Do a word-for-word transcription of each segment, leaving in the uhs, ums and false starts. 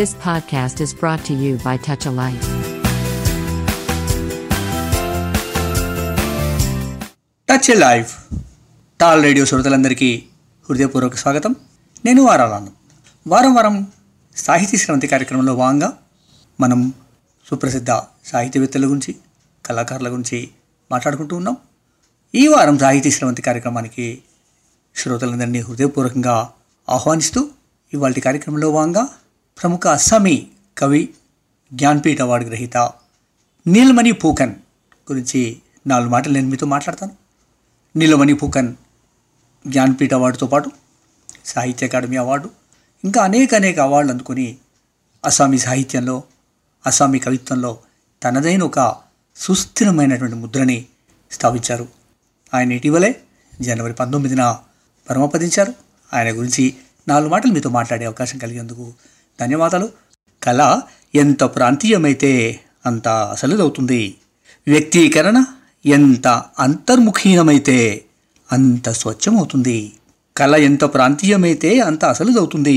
This podcast is brought to you by Touch a Light. Touch a life TAL radio శ్రోతలందరికీ హృదయపూర్వక స్వాగతం. నేను వారాలను వారం వారం సాహితీ శ్రవంతి కార్యక్రమంలో భాగంగా మనం సుప్రసిద్ధ సాహితీవేత్తల గురించి, కళాకారుల గురించి మాట్లాడుకుంటూ ఉన్నాం. ఈ వారం సాహితీ శ్రవంతి కార్యక్రమానికి శ్రోతలందరినీ హృదయపూర్వకంగా ఆహ్వానిస్తూ ఇవాళ కార్యక్రమంలో భాగంగా ప్రముఖ అస్సామీ కవి, జ్ఞాన్పీఠ అవార్డు గ్రహీత నీలమణి పూకన్ గురించి నాలుగు మాటలు నేను మీతో మాట్లాడతాను. నీలమణి పూకన్ జ్ఞాన్పీఠ అవార్డుతో పాటు సాహిత్య అకాడమీ అవార్డు, ఇంకా అనేక అనేక అవార్డులు అందుకొని అస్సామీ సాహిత్యంలో, అస్సామీ కవిత్వంలో తనదైన ఒక సుస్థిరమైనటువంటి ముద్రని స్థాపించారు. ఆయన ఇటీవలే జనవరి పంతొమ్మిదిన పరమపదించారు. ఆయన గురించి నాలుగు మాటలు మీతో మాట్లాడే అవకాశం కలిగినందుకు ధన్యవాదాలు. కళ ఎంత ప్రాంతీయమైతే అంత అసలుదవుతుంది, వ్యక్తీకరణ ఎంత అంతర్ముఖీనమైతే అంత స్వచ్ఛమవుతుంది. కళ ఎంత ప్రాంతీయమైతే అంత అసలుదవుతుంది,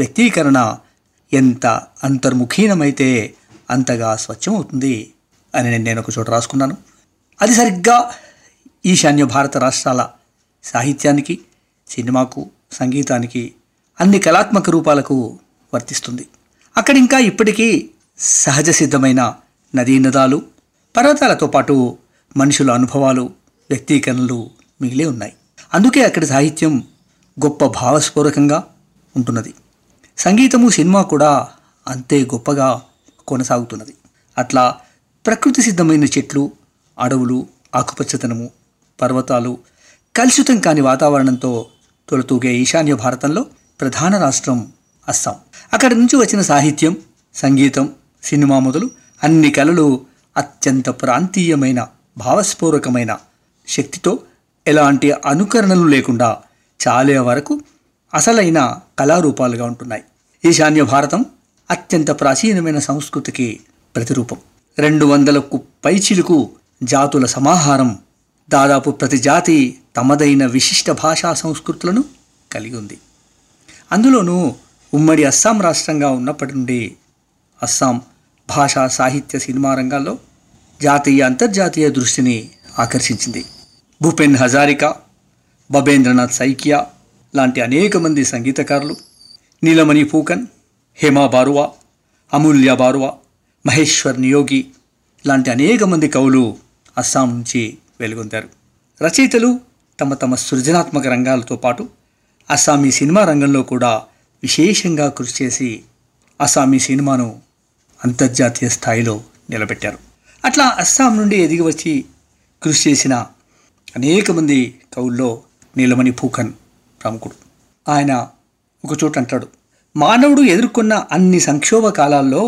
వ్యక్తీకరణ ఎంత అంతర్ముఖీనమైతే అంతగా స్వచ్ఛమవుతుంది అని నేను ఒక చోట రాసుకున్నాను. అది సరిగ్గా ఈశాన్య భారత రాష్ట్రాల సాహిత్యానికి, సినిమాకు, సంగీతానికి, అన్ని కళాత్మక రూపాలకు వర్తిస్తుంది. అక్కడ ఇంకా ఇప్పటికీ సహజ సిద్ధమైన నదీ నదాలు, పర్వతాలతో పాటు మనుషుల అనుభవాలు, వ్యక్తీకరణలు మిగిలే ఉన్నాయి. అందుకే అక్కడ సాహిత్యం గొప్ప భావస్ఫూరకంగా ఉంటున్నది. సంగీతము, సినిమా కూడా అంతే గొప్పగా కొనసాగుతున్నది. అట్లా ప్రకృతి సిద్ధమైన చెట్లు, అడవులు, ఆకుపచ్చతనము, పర్వతాలు, కలుషితం కాని వాతావరణంతో తొలతూగే ఈశాన్య భారతంలో ప్రధాన రాష్ట్రం అస్సాం. అక్కడి నుంచి వచ్చిన సాహిత్యం, సంగీతం, సినిమా మొదలు అన్ని కళలు అత్యంత ప్రాంతీయమైన భావస్ఫూరకమైన శక్తితో ఎలాంటి అనుకరణలు లేకుండా చాలా వరకు అసలైన కళారూపాలుగా ఉంటున్నాయి. ఈశాన్య భారతం అత్యంత ప్రాచీనమైన సంస్కృతికి ప్రతిరూపం. రెండు వందలకు పైచిలుకు జాతుల సమాహారం, దాదాపు ప్రతి జాతి తమదైన విశిష్ట భాషా సంస్కృతులను కలిగి ఉంది. అందులోనూ ఉమ్మడి అస్సాం రాష్ట్రంగా ఉన్నప్పటి నుండి అస్సాం భాషా, సాహిత్య, సినిమా రంగాల్లో జాతీయ, అంతర్జాతీయ దృష్టిని ఆకర్షించింది. భూపెన్ హజారికా, బబేంద్రనాథ్ సైకియా లాంటి అనేక మంది సంగీతకారులు, నీలమణి పూకన్, హేమా బారువా, అమూల్య బారువా, మహేశ్వర్ నియోగి లాంటి అనేక మంది కవులు అస్సాం నుంచి వెలుగొందారు. రచయితలు తమ తమ సృజనాత్మక రంగాలతో పాటు అస్సామీ సినిమా రంగంలో కూడా విశేషంగా కృషి చేసి అస్సామీ సినిమాను అంతర్జాతీయ స్థాయిలో నిలబెట్టారు. అట్లా అస్సాం నుండి ఎదిగి వచ్చి కృషి చేసిన అనేక మంది కవుల్లో నీలమణి పూకన్ ప్రముఖుడు. ఆయన ఒకచోట అంటాడు, మానవుడు ఎదుర్కొన్న అన్ని సంక్షోభ కాలాల్లో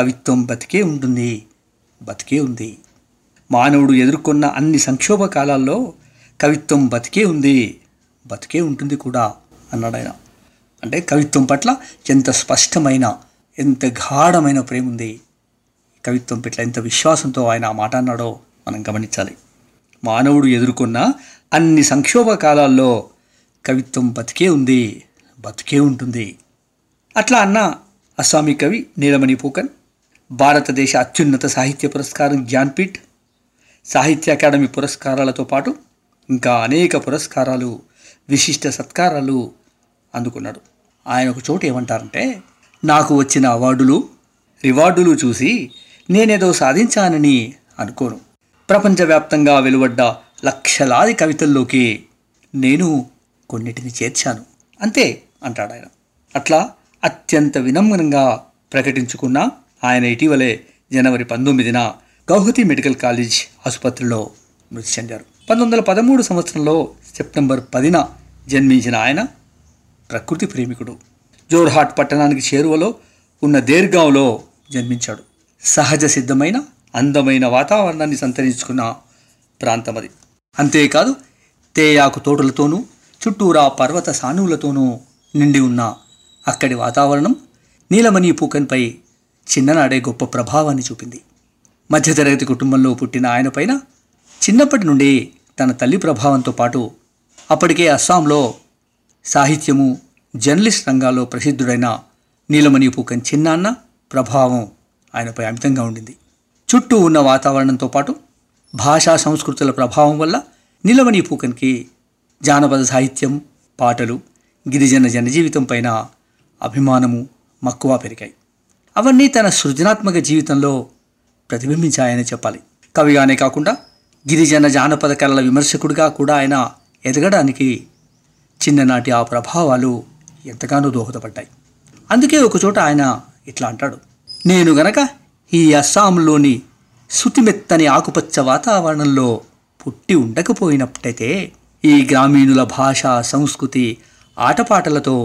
కవిత్వం బతికే ఉంటుంది, బతికే ఉంది. మానవుడు ఎదుర్కొన్న అన్ని సంక్షోభ కాలాల్లో కవిత్వం బతికే ఉంది, బతికే ఉంటుంది కూడా అన్నాడు ఆయన. అంటే కవిత్వం పట్ల ఎంత స్పష్టమైన, ఎంత గాఢమైన ప్రేమ ఉంది, కవిత్వం పట్ల ఎంత విశ్వాసంతో ఆయన ఆ మాట అన్నాడో మనం గమనించాలి. మానవుడు ఎదుర్కొన్న అన్ని సంక్షోభ కాలాల్లో కవిత్వం బతికే ఉంది, బతికే ఉంటుంది. అట్లా అన్న అస్సామీ కవి నీలమణి పూకన్ భారతదేశ అత్యున్నత సాహిత్య పురస్కారం జ్ఞాన్పీఠ్, సాహిత్య అకాడమీ పురస్కారాలతో పాటు ఇంకా అనేక పురస్కారాలు, విశిష్ట సత్కారాలు అందుకున్నాడు. ఆయన ఒక చోటు ఏమంటారంటే, నాకు వచ్చిన అవార్డులు, రివార్డులు చూసి నేనేదో సాధించానని అనుకోను. ప్రపంచవ్యాప్తంగా వెలువడ్డ లక్షలాది కవితల్లోకి నేను కొన్నిటిని చేర్చాను అంతే అంటాడు ఆయన. అట్లా అత్యంత వినమ్రంగా ప్రకటించుకున్న ఆయన ఇటీవలే జనవరి పంతొమ్మిదిన గౌహతి మెడికల్ కాలేజ్ ఆసుపత్రిలో మృతి చెందారు. పంతొమ్మిది వందల పదమూడు సంవత్సరంలో సెప్టెంబర్ పదిన జన్మించిన ఆయన ప్రకృతి ప్రేమికుడు. జోర్హాట్ పట్టణానికి చేరువలో ఉన్న దేర్గావ్లో జన్మించాడు. సహజ సిద్ధమైన అందమైన వాతావరణాన్ని సంతరించుకున్న ప్రాంతం అది. అంతేకాదు, తేయాకు తోటలతోనూ చుట్టూరా పర్వత సానువులతోనూ నిండి ఉన్న అక్కడి వాతావరణం నీలమణి పూకన్పై చిన్ననాడే గొప్ప ప్రభావాన్ని చూపింది. మధ్యతరగతి కుటుంబంలో పుట్టిన ఆయన పైన చిన్నప్పటి నుండి తన తల్లి ప్రభావంతో పాటు అప్పటికే అస్సాంలో సాహిత్యము, జర్నలిస్ట్ రంగాల్లో ప్రసిద్ధుడైన నీలమణి పూకన్ చిన్నాన్న ప్రభావం ఆయనపై అమితంగా ఉండింది. చుట్టూ ఉన్న వాతావరణంతో పాటు భాషా సంస్కృతుల ప్రభావం వల్ల నీలమణి పూకన్కి జానపద సాహిత్యం, పాటలు, గిరిజన జనజీవితం పైన అభిమానము, మక్కువ పెరిగాయి. అవన్నీ తన సృజనాత్మక జీవితంలో ప్రతిబింబించాయని చెప్పాలి. కవిగానే కాకుండా గిరిజన జానపద కళల విమర్శకుడిగా కూడా ఆయన ఎదగడానికి చిన్ననాటి ఆ ప్రభావాలు ఎంతగానో దోహదపడ్డాయి. అందుకే ఒకచోట ఆయన ఇట్లా అంటాడు, నేను గనక ఈ అస్సాంలోని శృతిమెత్తని ఆకుపచ్చ వాతావరణంలో పుట్టి ఉండకపోయినట్టయితే ఈ గ్రామీణుల భాష, సంస్కృతి, ఆటపాటలతో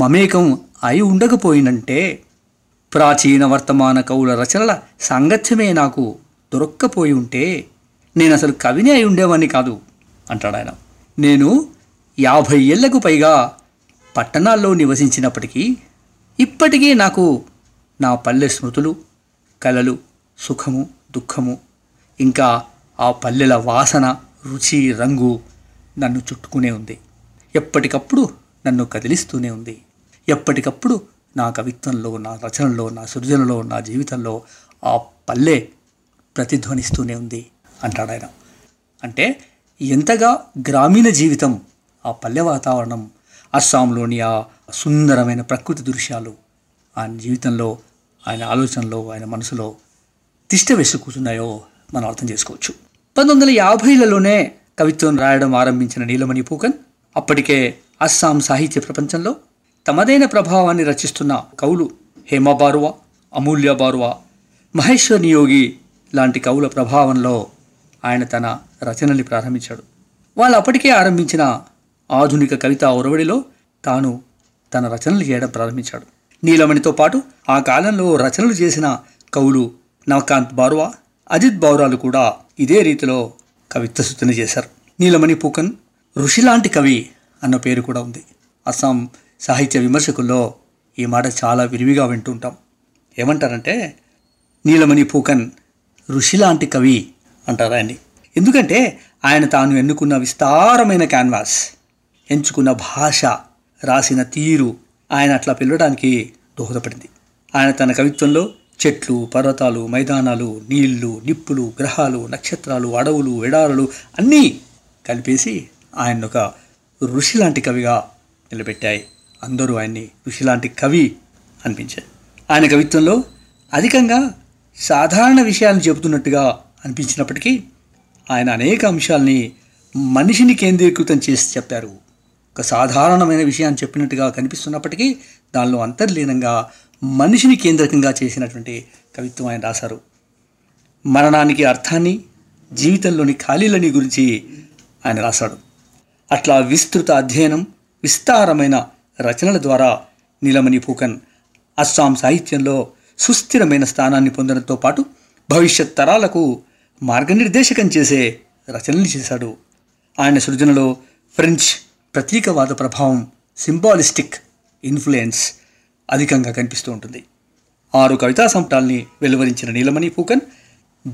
మమేకం అయి ఉండకపోయినంటే ప్రాచీన వర్తమాన కవుల రచనల సాంగత్యమే నాకు దొరక్కపోయి ఉంటే నేను అసలు కవిని అయి ఉండేవాడిని కాదు అంటాడు ఆయన. నేను యాభై ఏళ్లకు పైగా పట్టణాల్లో నివసించినప్పటికీ ఇప్పటికీ నాకు నా పల్లె స్మృతులు, కళలు, సుఖము, దుఃఖము, ఇంకా ఆ పల్లెల వాసన, రుచి, రంగు నన్ను చుట్టుకునే ఉంది. ఎప్పటికప్పుడు నన్ను కదిలిస్తూనే ఉంది. ఎప్పటికప్పుడు నా కవిత్వంలో, నా రచనలో, నా సృజనలో, నా జీవితంలో ఆ పల్లె ప్రతిధ్వనిస్తూనే ఉంది అంటాడు ఆయన. అంటే ఎంతగా గ్రామీణ జీవితం, ఆ పల్లె వాతావరణం, అస్సాంలోని ఆ సుందరమైన ప్రకృతి దృశ్యాలు ఆయన జీవితంలో, ఆయన ఆలోచనలో, ఆయన మనసులో తిష్ట వేసి కూర్చున్నాయో మనం అర్థం చేసుకోవచ్చు. పంతొమ్మిది వందల యాభైలలోనే కవిత్వం రాయడం ఆరంభించిన నీలమణి పూకన్ అప్పటికే అస్సాం సాహిత్య ప్రపంచంలో తమదైన ప్రభావాన్ని రచిస్తున్న కవులు హేమా బారువా, అమూల్య బారువా, మహేశ్వర్ నియోగి లాంటి కవుల ప్రభావంలో ఆయన తన రచనల్ని ప్రారంభించాడు. వాళ్ళు అప్పటికే ఆరంభించిన ఆధునిక కవితా ఒరవడిలో తాను తన రచనలు చేయడం ప్రారంభించాడు. నీలమణితో పాటు ఆ కాలంలో రచనలు చేసిన కవులు నవకాంత్ బారువా, అజిత్ బారువాలు కూడా ఇదే రీతిలో కవిత్వ సృజన చేశారు. నీలమణి పూకన్ ఋషిలాంటి కవి అన్న పేరు కూడా ఉంది. అస్సాం సాహిత్య విమర్శకుల్లో ఈ మాట చాలా విరివిగా వింటూ ఉంటాం. ఏమంటారంటే నీలమణి పూకన్ ఋషిలాంటి కవి అంటారు ఆయన్ని. ఎందుకంటే ఆయన తాను ఎన్నుకున్న విస్తారమైన క్యాన్వాస్, ఎంచుకున్న భాష, రాసిన తీరు ఆయన అట్లా పిలవడానికి దోహదపడింది. ఆయన తన కవిత్వంలో చెట్లు, పర్వతాలు, మైదానాలు, నీళ్లు, నిప్పులు, గ్రహాలు, నక్షత్రాలు, అడవులు, ఎడారులు అన్నీ కలిపేసి ఆయన ఒక ఋషిలాంటి కవిగా నిలబెట్టాయి. అందరూ ఆయన్ని ఋషిలాంటి కవి అనిపించారు. ఆయన కవిత్వంలో అధికంగా సాధారణ విషయాలను చెబుతున్నట్టుగా అనిపించినప్పటికీ ఆయన అనేక అంశాలని మనిషిని కేంద్రీకృతం చేసి చెప్పారు. ఒక సాధారణమైన విషయాన్ని చెప్పినట్టుగా కనిపిస్తున్నప్పటికీ దానిలో అంతర్లీనంగా మనిషిని కేంద్రకంగా చేసినటువంటి కవిత్వం ఆయన రాశారు. మరణానికి అర్థాన్ని, జీవితంలోని ఖాళీలని గురించి ఆయన రాశాడు. అట్లా విస్తృత అధ్యయనం, విస్తారమైన రచనల ద్వారా నీలమణి పూకన్ అస్సాం సాహిత్యంలో సుస్థిరమైన స్థానాన్ని పొందడంతో పాటు భవిష్యత్ తరాలకు మార్గనిర్దేశకం చేసే రచనలు చేశాడు. ఆయన సృజనలో ఫ్రెంచ్ ప్రతీకవాద ప్రభావం, సింబాలిస్టిక్ ఇన్ఫ్లుయెన్స్ అధికంగా కనిపిస్తూ ఉంటుంది. ఆరు కవితా సంపుటాల్ని వెలువరించిన నీలమణి పూకన్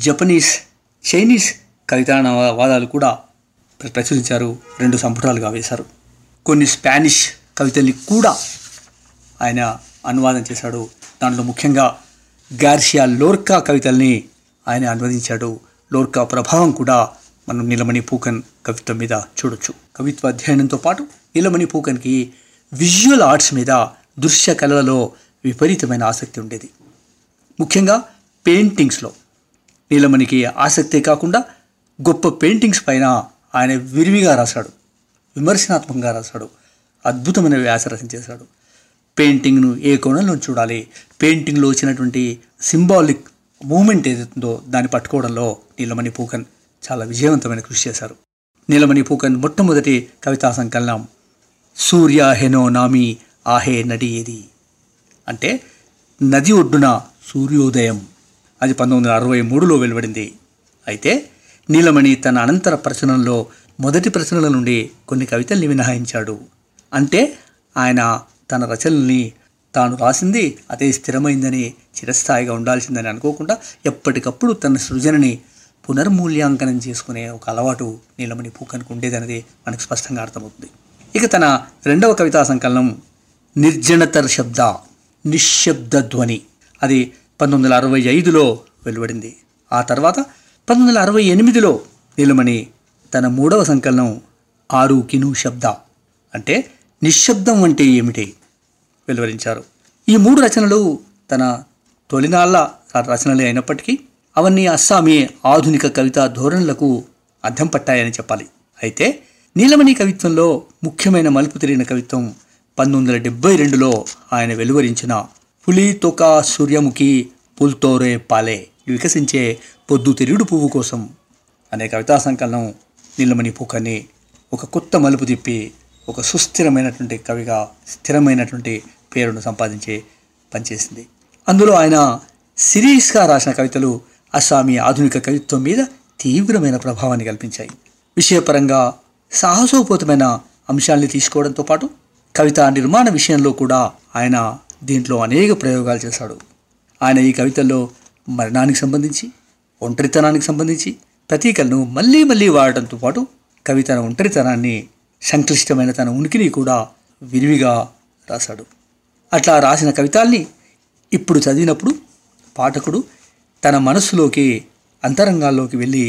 జపనీస్, చైనీస్ కవితావాదాలు కూడా ప్రచురించారు, రెండు సంపుటాలుగా వేశారు. కొన్ని స్పానిష్ కవితల్ని కూడా ఆయన అనువాదం చేశాడు. దాంట్లో ముఖ్యంగా గార్సియా లోర్కా కవితల్ని ఆయన అనువదించాడు. లోర్కా ప్రభావం కూడా మనం నీలమణి పూకన్ కవిత్వం మీద చూడొచ్చు. కవిత్వ అధ్యయనంతో పాటు నీలమణి పూకన్కి విజువల్ ఆర్ట్స్ మీద, దృశ్య కళలలో విపరీతమైన ఆసక్తి ఉండేది. ముఖ్యంగా పెయింటింగ్స్లో నీలమణికి ఆసక్తే కాకుండా గొప్ప పెయింటింగ్స్ పైన ఆయన విరివిగా రాశాడు, విమర్శనాత్మకంగా రాశాడు, అద్భుతమైన వ్యాసరచన చేశాడు. పెయింటింగ్ను ఏ కోణంలో చూడాలి, పెయింటింగ్లో వచ్చినటువంటి సింబాలిక్ మూమెంట్ ఏదైతుందో దాన్ని పట్టుకోవడంలో నీలమణి పూకన్ చాలా విజయవంతమైన కృషి చేశారు. నీలమణి పూకన్ మొట్టమొదటి కవితా సంకలనం సూర్య హెనో నామి ఆహే నడియేది, అంటే నది ఒడ్డున సూర్యోదయం, అది పంతొమ్మిది వందల అరవై మూడులో వెలువడింది. అయితే నీలమణి తన అనంతర ప్రచురణలో మొదటి ప్రచురణల నుండి కొన్ని కవితల్ని మినహాయించాడు. అంటే ఆయన తన రచనల్ని తాను రాసింది అదే స్థిరమైందని, చిరస్థాయిగా ఉండాల్సిందని అనుకోకుండా ఎప్పటికప్పుడు తన సృజనని పునర్మూల్యాంకనం చేసుకునే ఒక అలవాటు నీలమణి పూకన్కు ఉండేదనేది మనకు స్పష్టంగా అర్థమవుతుంది. ఇక తన రెండవ కవితా సంకలనం నిర్జనతర్ శబ్ద, నిశ్శబ్ద ధ్వని, అది పంతొమ్మిది వందల అరవై ఐదులో వెలువడింది. ఆ తర్వాత పంతొమ్మిది వందల అరవై ఎనిమిదిలో నీలమణి తన మూడవ సంకలనం ఆరు కిను శబ్ద అంటే నిశ్శబ్దం అంటే ఏమిటి వెలువరించారు. ఈ మూడు రచనలు తన తొలినాళ్ళ రచనలే అయినప్పటికీ అవన్నీ అస్సామీ ఆధునిక కవితా ధోరణులకు అద్దం పట్టాయని చెప్పాలి. అయితే నీలమణి కవిత్వంలో ముఖ్యమైన మలుపు తిరిగిన కవిత్వం పంతొమ్మిది వందల డెబ్బై రెండులో ఆయన వెలువరించిన పులి తొక సూర్యముఖి పుల్తోరే పాలే వికసించే పొద్దు తిరుగుడు పువ్వు కోసం అనే కవితా సంకలనం నీలమణి పూకని ఒక కొత్త మలుపు తిప్పి ఒక సుస్థిరమైనటువంటి కవిగా స్థిరమైనటువంటి పేరును సంపాదించి పనిచేసింది. అందులో ఆయన సిరీస్గా రాసిన కవితలు అస్సామీ ఆధునిక కవిత్వం మీద తీవ్రమైన ప్రభావాన్ని కల్పించాయి. విషయపరంగా సాహసోపేతమైన అంశాల్ని తీసుకోవడంతో పాటు కవితా నిర్మాణ విషయంలో కూడా ఆయన దీంట్లో అనేక ప్రయోగాలు చేశాడు. ఆయన ఈ కవితల్లో మరణానికి సంబంధించి, ఒంటరితనానికి సంబంధించి ప్రతీకలను మళ్ళీ మళ్ళీ వాడటంతో పాటు కవి తన ఒంటరితనాన్ని, సంక్లిష్టమైన తన ఉనికిని కూడా విరివిగా రాశాడు. అట్లా రాసిన కవితల్ని ఇప్పుడు చదివినప్పుడు పాఠకుడు తన మనస్సులోకి, అంతరంగాల్లోకి వెళ్ళి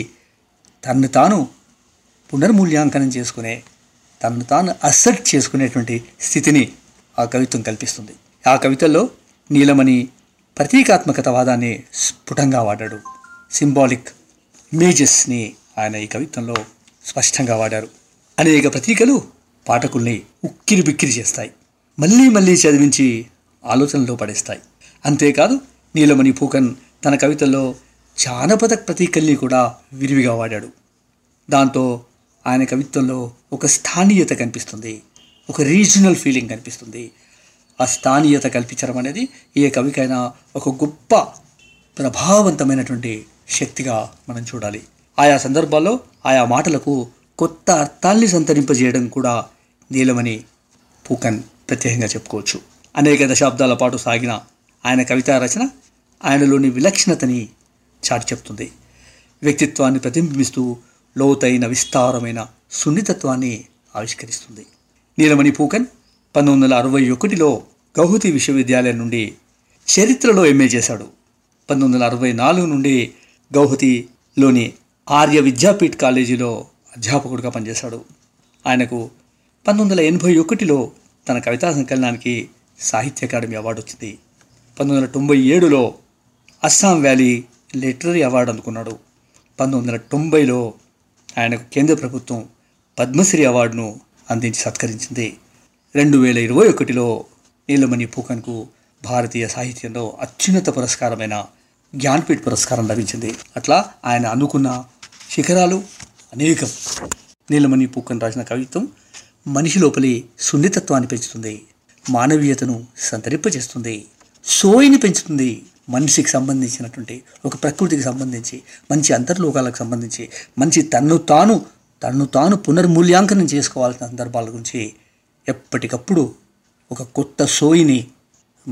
తనను తాను పునర్మూల్యాంకనం చేసుకునే, తనను తాను అసెర్ట్ చేసుకునేటువంటి స్థితిని ఆ కవిత్వం కల్పిస్తుంది. ఆ కవితల్లో నీలమణి ప్రతీకాత్మకతవాదాన్ని స్ఫుటంగా వాడాడు. సింబాలిక్ ఇమేజెస్ని ఆయన ఈ కవిత్వంలో స్పష్టంగా వాడారు. అనేక ప్రతీకలు పాఠకుల్ని ఉక్కిరి బిక్కిరి చేస్తాయి, మళ్ళీ మళ్ళీ చదివించి ఆలోచనలో పడేస్తాయి. అంతేకాదు నీలమణి పూకన్ తన కవితల్లో జానపద ప్రతీకల్ని కూడా విరివిగా వాడాడు. దాంతో ఆయన కవిత్వంలో ఒక స్థానీయత కనిపిస్తుంది, ఒక రీజనల్ ఫీలింగ్ కనిపిస్తుంది. ఆ స్థానీయత కల్పించడం అనేది ఏ కవికైనా ఒక గొప్ప ప్రభావవంతమైనటువంటి శక్తిగా మనం చూడాలి. ఆయా సందర్భాల్లో ఆయా మాటలకు కొత్త అర్థాల్ని సంతరింపజేయడం కూడా నీలమణి పూకన్ ప్రత్యేకంగా చెప్పుకోవచ్చు. అనేక దశాబ్దాల పాటు సాగిన ఆయన కవితా రచన ఆయనలోని విలక్షణతని చాటి చెప్తుంది. వ్యక్తిత్వాన్ని ప్రతిబింబిస్తూ లోతైన విస్తారమైన సున్నితత్వాన్ని ఆవిష్కరిస్తుంది. నీలమణి పూకన్ పంతొమ్మిది వందల అరవై ఒకటిలో గౌహతి విశ్వవిద్యాలయం నుండి చరిత్రలో ఎంఏ చేశాడు. పంతొమ్మిది వందల అరవై నాలుగు నుండి గౌహతిలోని ఆర్య విద్యాపీఠ్ కాలేజీలో అధ్యాపకుడిగా పనిచేశాడు. ఆయనకు పంతొమ్మిది వందల ఎనభై ఒకటిలో తన కవితా సంకలనానికి సాహిత్య అకాడమీ అవార్డు వచ్చింది. పంతొమ్మిది వందల తొంభై ఏడులో అస్సాం వ్యాలీ లిటరీ అవార్డు అందుకున్నాడు. పంతొమ్మిది వందల తొంభైలో ఆయనకు కేంద్ర ప్రభుత్వం పద్మశ్రీ అవార్డును అందించి సత్కరించింది. రెండు వేల ఇరవై ఒకటిలో నీలమణి పూకన్కు భారతీయ సాహిత్యంలో అత్యున్నత పురస్కారమైన జ్ఞాన్పీఠ్ పురస్కారం లభించింది. అట్లా ఆయన అందుకున్న శిఖరాలు అనేకం. నీలమణి పూకన్ రాసిన కవిత్వం మనిషి లోపలి సున్నితత్వాన్ని పెంచుతుంది, మానవీయతను సంతరింపజేస్తుంది, సోయిని పెంచుతుంది. మనిషికి సంబంధించినటువంటి ఒక ప్రకృతికి సంబంధించి, మంచి అంతర్లోకాలకు సంబంధించి, మంచి తన్ను తాను తన్ను తాను పునర్మూల్యాంకనం చేసుకోవాల్సిన సందర్భాల గురించి ఎప్పటికప్పుడు ఒక కొత్త సోయిని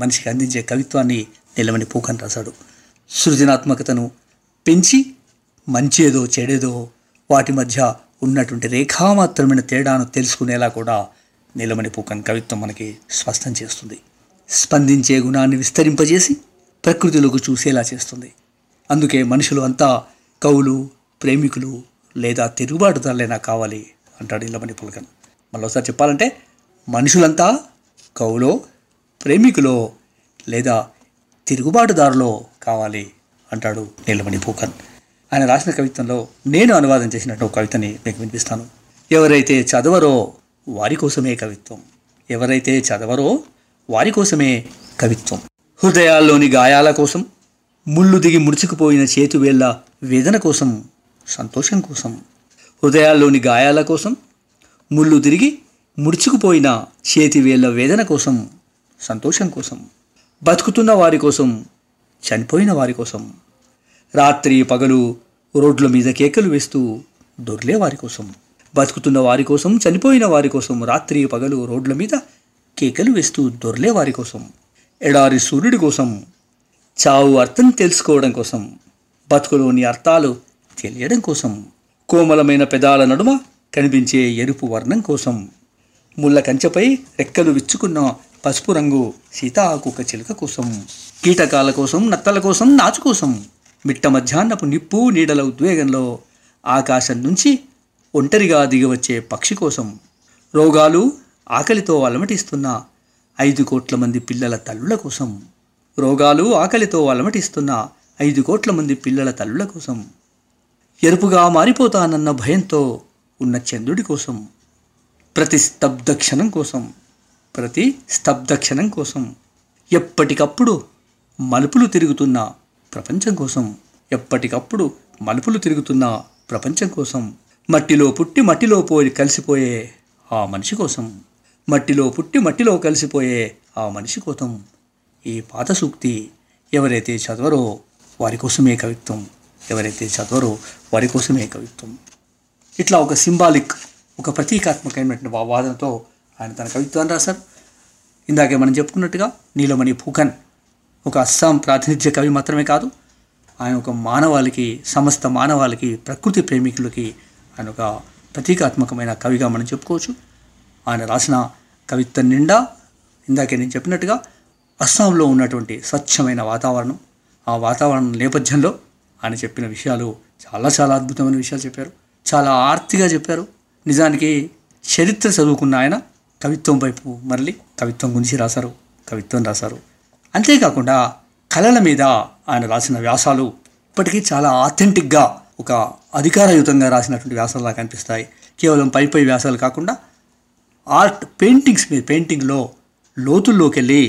మనిషికి అందించే కవిత్వాన్ని నీలమణి పూకన్ రాశాడు. సృజనాత్మకతను పెంచి మంచేదో చెడేదో వాటి మధ్య ఉన్నటువంటి రేఖామాత్రమైన తేడాను తెలుసుకునేలా కూడా నీలమణి పూకన్ కవిత్వం మనకి స్పష్టం చేస్తుంది. స్పందించే గుణాన్ని విస్తరింపజేసి ప్రకృతిలోకి చూసేలా చేస్తుంది. అందుకే మనుషులు అంతా కవులు, ప్రేమికులు లేదా తిరుగుబాటుదారులైనా కావాలి అంటాడు నీలమణి పూకన్. మరోసారి చెప్పాలంటే మనుషులంతా కవులో, ప్రేమికులో లేదా తిరుగుబాటుదారులో కావాలి అంటాడు నీలమణి పూకన్. ఆయన రాసిన కవిత్వంలో నేను అనువాదం చేసినట్టు ఒక కవితని మీకు వినిపిస్తాను. ఎవరైతే చదవరో వారి కోసమే కవిత్వం, ఎవరైతే చదవరో వారి కోసమే కవిత్వం. హృదయాల్లోని గాయాల కోసం, ముళ్ళు దిగి ముడుచుకుపోయిన చేతివేళ్ల వేదన కోసం, సంతోషం కోసం. హృదయాల్లోని గాయాల కోసం, ముళ్ళు తిరిగి ముడుచుకుపోయిన చేతివేళ్ల వేదన కోసం, సంతోషం కోసం. బతుకుతున్న వారి కోసం, చనిపోయిన వారి కోసం. రాత్రి పగలు రోడ్ల మీద కేకలు వేస్తూ దొర్లే వారి కోసం. బతుకుతున్న వారి కోసం, చనిపోయిన వారి కోసం. రాత్రి పగలు రోడ్ల మీద కేకలు వేస్తూ దొర్లే వారి కోసం. ఎడారి సూర్యుడి కోసం. చావు అర్థం తెలుసుకోవడం కోసం, బతుకులోని అర్థాలు తెలియడం కోసం. కోమలమైన పెదాల నడుమ కనిపించే ఎరుపు వర్ణం కోసం. ముళ్ళ కంచెపై రెక్కలు విచ్చుకున్న పసుపు రంగు సీతాకుక చిలుక కోసం, కీటకాల కోసం, నత్తల కోసం, నాచు కోసం, మిట్ట మధ్యాహ్నపు నిప్పు నీడల ఉద్వేగంలో ఆకాశం నుంచి ఒంటరిగా దిగివచ్చే పక్షి కోసం, రోగాలు ఆకలితో అలమటిస్తున్న ఐదు కోట్ల మంది పిల్లల తల్లుల కోసం, రోగాలు ఆకలితో అలమటిస్తున్న ఐదు కోట్ల మంది పిల్లల తల్లుల కోసం, ఎరుపుగా మారిపోతానన్న భయంతో ఉన్న చంద్రుడి కోసం, ప్రతి స్తబ్ద క్షణం కోసం, ప్రతి స్తబ్ద క్షణం కోసం, ఎప్పటికప్పుడు మలుపులు తిరుగుతున్న ప్రపంచం కోసం, ఎప్పటికప్పుడు మలుపులు తిరుగుతున్న ప్రపంచం కోసం, మట్టిలో పుట్టి మట్టిలో పోయి కలిసిపోయే ఆ మనిషి కోసం, మట్టిలో పుట్టి మట్టిలో కలిసిపోయే ఆ మనిషి కోసం. ఈ పాత సూక్తి ఎవరైతే చదవరో వారి కోసమే కవిత్వం, ఎవరైతే చదవరో వారి కోసమే కవిత్వం. ఇట్లా ఒక సింబాలిక్, ఒక ప్రతీకాత్మకమైనటువంటి వాదనతో ఆయన తన కవిత్వాన్ని రాశారు. ఇందాకే మనం చెప్పుకున్నట్టుగా నీలమణి ఫుకన్ ఒక అస్సాం ప్రాతినిధ్య కవి మాత్రమే కాదు, ఆయన ఒక మానవాళికి, సమస్త మానవాళికి, ప్రకృతి ప్రేమికులకి ఆయన ఒక ప్రతీకాత్మకమైన కవిగా మనం చెప్పుకోవచ్చు. ఆయన రాసిన కవిత్వం నిండా ఇందాకే నేను చెప్పినట్టుగా అస్సాంలో ఉన్నటువంటి స్వచ్ఛమైన వాతావరణం, ఆ వాతావరణం నేపథ్యంలో ఆయన చెప్పిన విషయాలు చాలా చాలా అద్భుతమైన విషయాలు చెప్పారు, చాలా ఆర్తిగా చెప్పారు. నిజానికి చరిత్ర చదువుకున్న ఆయన కవిత్వం వైపు మరలి కవిత్వం గురించి రాశారు, కవిత్వం రాశారు. అంతేకాకుండా కళల మీద ఆయన రాసిన వ్యాసాలు ఇప్పటికీ చాలా ఆథెంటిక్గా, ఒక అధికారయుతంగా రాసినటువంటి వ్యాసాలుగా కనిపిస్తాయి. కేవలం పై పై వ్యాసాలు కాకుండా ఆర్ట్, పెయింటింగ్స్ మీద, పెయింటింగ్లో లోతుల్లోకి వెళ్ళి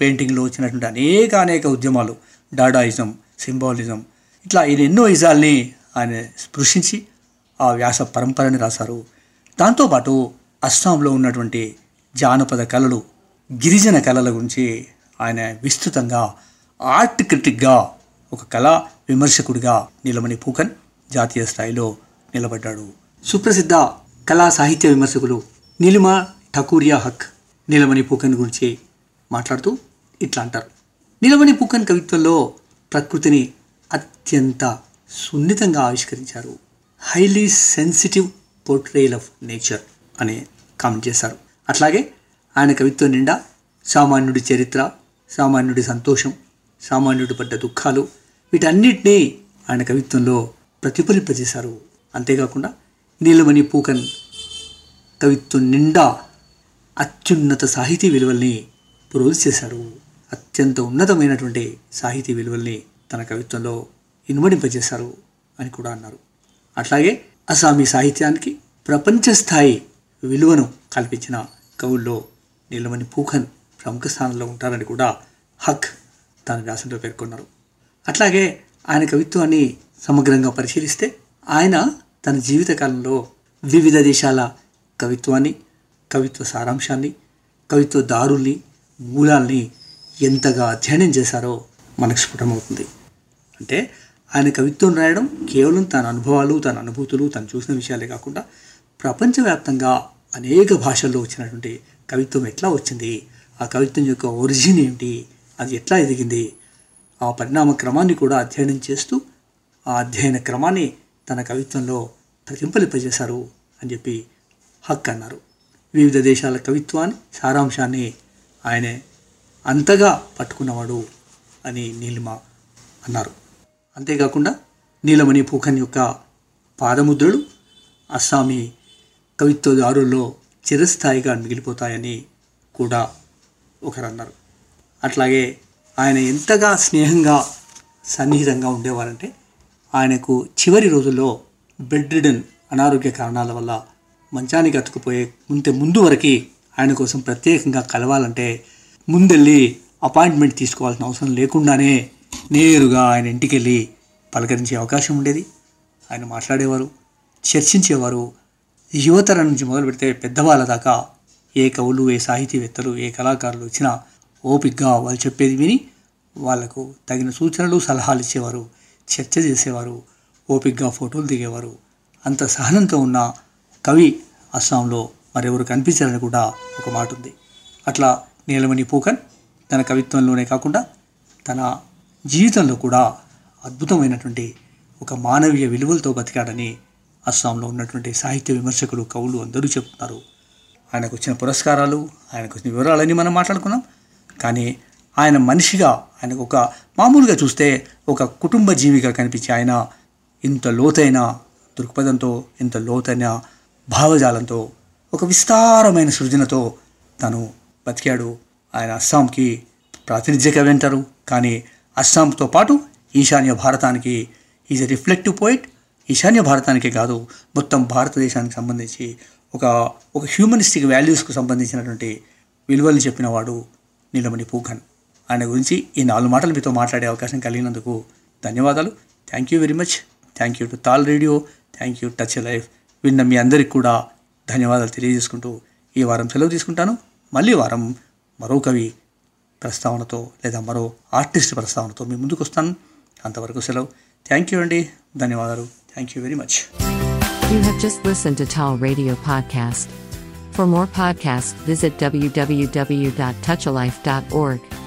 పెయింటింగ్లో వచ్చినటువంటి అనేక అనేక ఉద్యమాలు, డాడాయిజం, సింబాలిజం, ఇట్లా ఈయన ఎన్నో ఇజాల్ని ఆయన స్పృశించి ఆ వ్యాస పరంపరని రాశారు. దాంతోపాటు అస్సాంలో ఉన్నటువంటి జానపద కళలు, గిరిజన కళల గురించి ఆయన విస్తృతంగా ఆర్ట్ క్రిటిక్గా, ఒక కళా విమర్శకుడిగా నీలమణి ఫుకన్ జాతీయ స్థాయిలో నిలబడ్డాడు. సుప్రసిద్ధ కళా సాహిత్య విమర్శకులు నీలిమా ఠకూరియా హక్ నీలమణి ఫుకన్ గురించి మాట్లాడుతూ ఇట్లా అంటారు: నీలమణి ఫుకన్ కవిత్వంలో ప్రకృతిని అత్యంత సున్నితంగా ఆవిష్కరించారు. Highly sensitive portrayal of nature అని కామెంట్ చేశారు. అట్లాగే ఆయన కవిత్వం నిండా సామాన్యుడి చరిత్ర, సామాన్యుడి సంతోషం, సామాన్యుడి పడ్డ దుఃఖాలు, వీటన్నిటినీ ఆయన కవిత్వంలో ప్రతిఫలింపజేశారు. అంతేకాకుండా నీలమణి ఫుకన్ కవిత్వం నిండా అత్యున్నత సాహితీ విలువల్ని ప్రోజ్ చేశారు. అత్యంత ఉన్నతమైనటువంటి సాహితీ విలువల్ని తన కవిత్వంలో ఇనుమడింపజేశారు అని కూడా అన్నారు. అట్లాగే అస్సామీ సాహిత్యానికి ప్రపంచ స్థాయి విలువను కల్పించిన కవుల్లో నీలమణి ఫుకన్ ప్రముఖ స్థానంలో ఉంటారని కూడా హక్ తన వ్యాసంలో పేర్కొన్నారు. అట్లాగే ఆయన కవిత్వాన్ని సమగ్రంగా పరిశీలిస్తే ఆయన తన జీవితకాలంలో వివిధ దేశాల కవిత్వాన్ని, కవిత్వ సారాంశాన్ని, కవిత్వ దారుల్ని, మూలాల్ని ఎంతగా అధ్యయనం చేశారో మనకు స్ఫుటమవుతుంది. అంటే ఆయన కవిత్వం రాయడం కేవలం తన అనుభవాలు, తన అనుభూతులు, తను చూసిన విషయాలే కాకుండా ప్రపంచవ్యాప్తంగా అనేక భాషల్లో వచ్చినటువంటి కవిత్వం ఎట్లా వచ్చింది, ఆ కవిత్వం యొక్క ఒరిజిన్ ఏమిటి, అది ఎట్లా ఎదిగింది, ఆ పరిణామ క్రమాన్ని కూడా అధ్యయనం చేస్తూ ఆ అధ్యయన క్రమాన్ని తన కవిత్వంలో ప్రతింపలింపజేశారు అని చెప్పి హక్ అన్నారు. వివిధ దేశాల కవిత్వాన్ని, సారాంశాన్ని ఆయనే అంతగా పట్టుకున్నవాడు అని నీలిమ అన్నారు. అంతేకాకుండా నీలమణి ఫుకన్ యొక్క పాదముద్రలు అస్సామీ కవిత్వదారుల్లో చిరస్థాయిగా మిగిలిపోతాయని కూడా ఒకరన్నారు. అట్లాగే ఆయన ఎంతగా స్నేహంగా, సన్నిహితంగా ఉండేవారంటే ఆయనకు చివరి రోజుల్లో బెడ్ రిడన్, అనారోగ్య కారణాల వల్ల మంచానికి అతుకుపోయే ముందే ముందు వరకు ఆయన కోసం ప్రత్యేకంగా కలవాలంటే ముందెళ్ళి అపాయింట్మెంట్ తీసుకోవాల్సిన అవసరం లేకుండానే నేరుగా ఆయన ఇంటికి వెళ్ళి పలకరించే అవకాశం ఉండేది. ఆయన మాట్లాడేవారు, చర్చించేవారు. యువతరం నుంచి మొదలు పెడితే పెద్దవాళ్ళ దాకా ఏ కవులు, ఏ సాహితీవేత్తలు, ఏ కళాకారులు వచ్చినా ఓపికగా వాళ్ళు చెప్పేది విని వాళ్లకు తగిన సూచనలు, సలహాలు ఇచ్చేవారు, చర్చ చేసేవారు, ఓపికగా ఫోటోలు దిగేవారు. అంత సహనంతో ఉన్న కవి అస్సాంలో మరెవరు కనిపించారని కూడా ఒక మాట ఉంది. అట్లా నీలమణి ఫుకన్ తన కవిత్వంలోనే కాకుండా తన జీవితంలో కూడా అద్భుతమైనటువంటి ఒక మానవీయ విలువలతో బతికాడని అస్సాంలో ఉన్నటువంటి సాహిత్య విమర్శకులు, కవులు అందరూ చెప్తున్నారు. ఆయనకు వచ్చిన పురస్కారాలు, ఆయనకు వచ్చిన వివరాలన్నీ మనం మాట్లాడుకున్నాం. కానీ ఆయన మనిషిగా, ఆయనకు ఒక మామూలుగా చూస్తే ఒక కుటుంబ జీవిగా కనిపించే ఆయన ఇంత లోతైన దృక్పథంతో, ఇంత లోతైన భావజాలంతో, ఒక విస్తారమైన సృజనతో తను బతికాడు. ఆయన అస్సాంకి ప్రాతినిధ్య కవి అంటారు, కానీ అస్సాంతో పాటు ఈశాన్య భారతానికి ఈజ్ ఎ రిఫ్లెక్టివ్ పోయిట్. ఈశాన్య భారతానికే కాదు, మొత్తం భారతదేశానికి సంబంధించి ఒక ఒక హ్యూమనిస్టిక్ వాల్యూస్కు సంబంధించినటువంటి విలువల్ని చెప్పిన వాడు నీలమణి పూకన్. ఆయన గురించి ఈ నాలుగు మాటలు మీతో మాట్లాడే అవకాశం కలిగినందుకు ధన్యవాదాలు. Thank you very much. Thank you to TAL radio. Thank you touch life విన్న మీ అందరికీ కూడా ధన్యవాదాలు తెలియజేసుకుంటూ ఈ వారం సెలవు తీసుకుంటాను. మళ్ళీ వారం మరో కవి ప్రస్తావనతో లేదా మరో ఆర్టిస్ట్ ప్రస్తావనతో మీ ముందుకు వస్తాను. అంతవరకు సెలవు. థ్యాంక్ యూ అండి, ధన్యవాదాలు. Thank you very much. You have just listened to Tal Radio Podcast. For more podcasts, visit double-u double-u double-u dot touch a life dot org.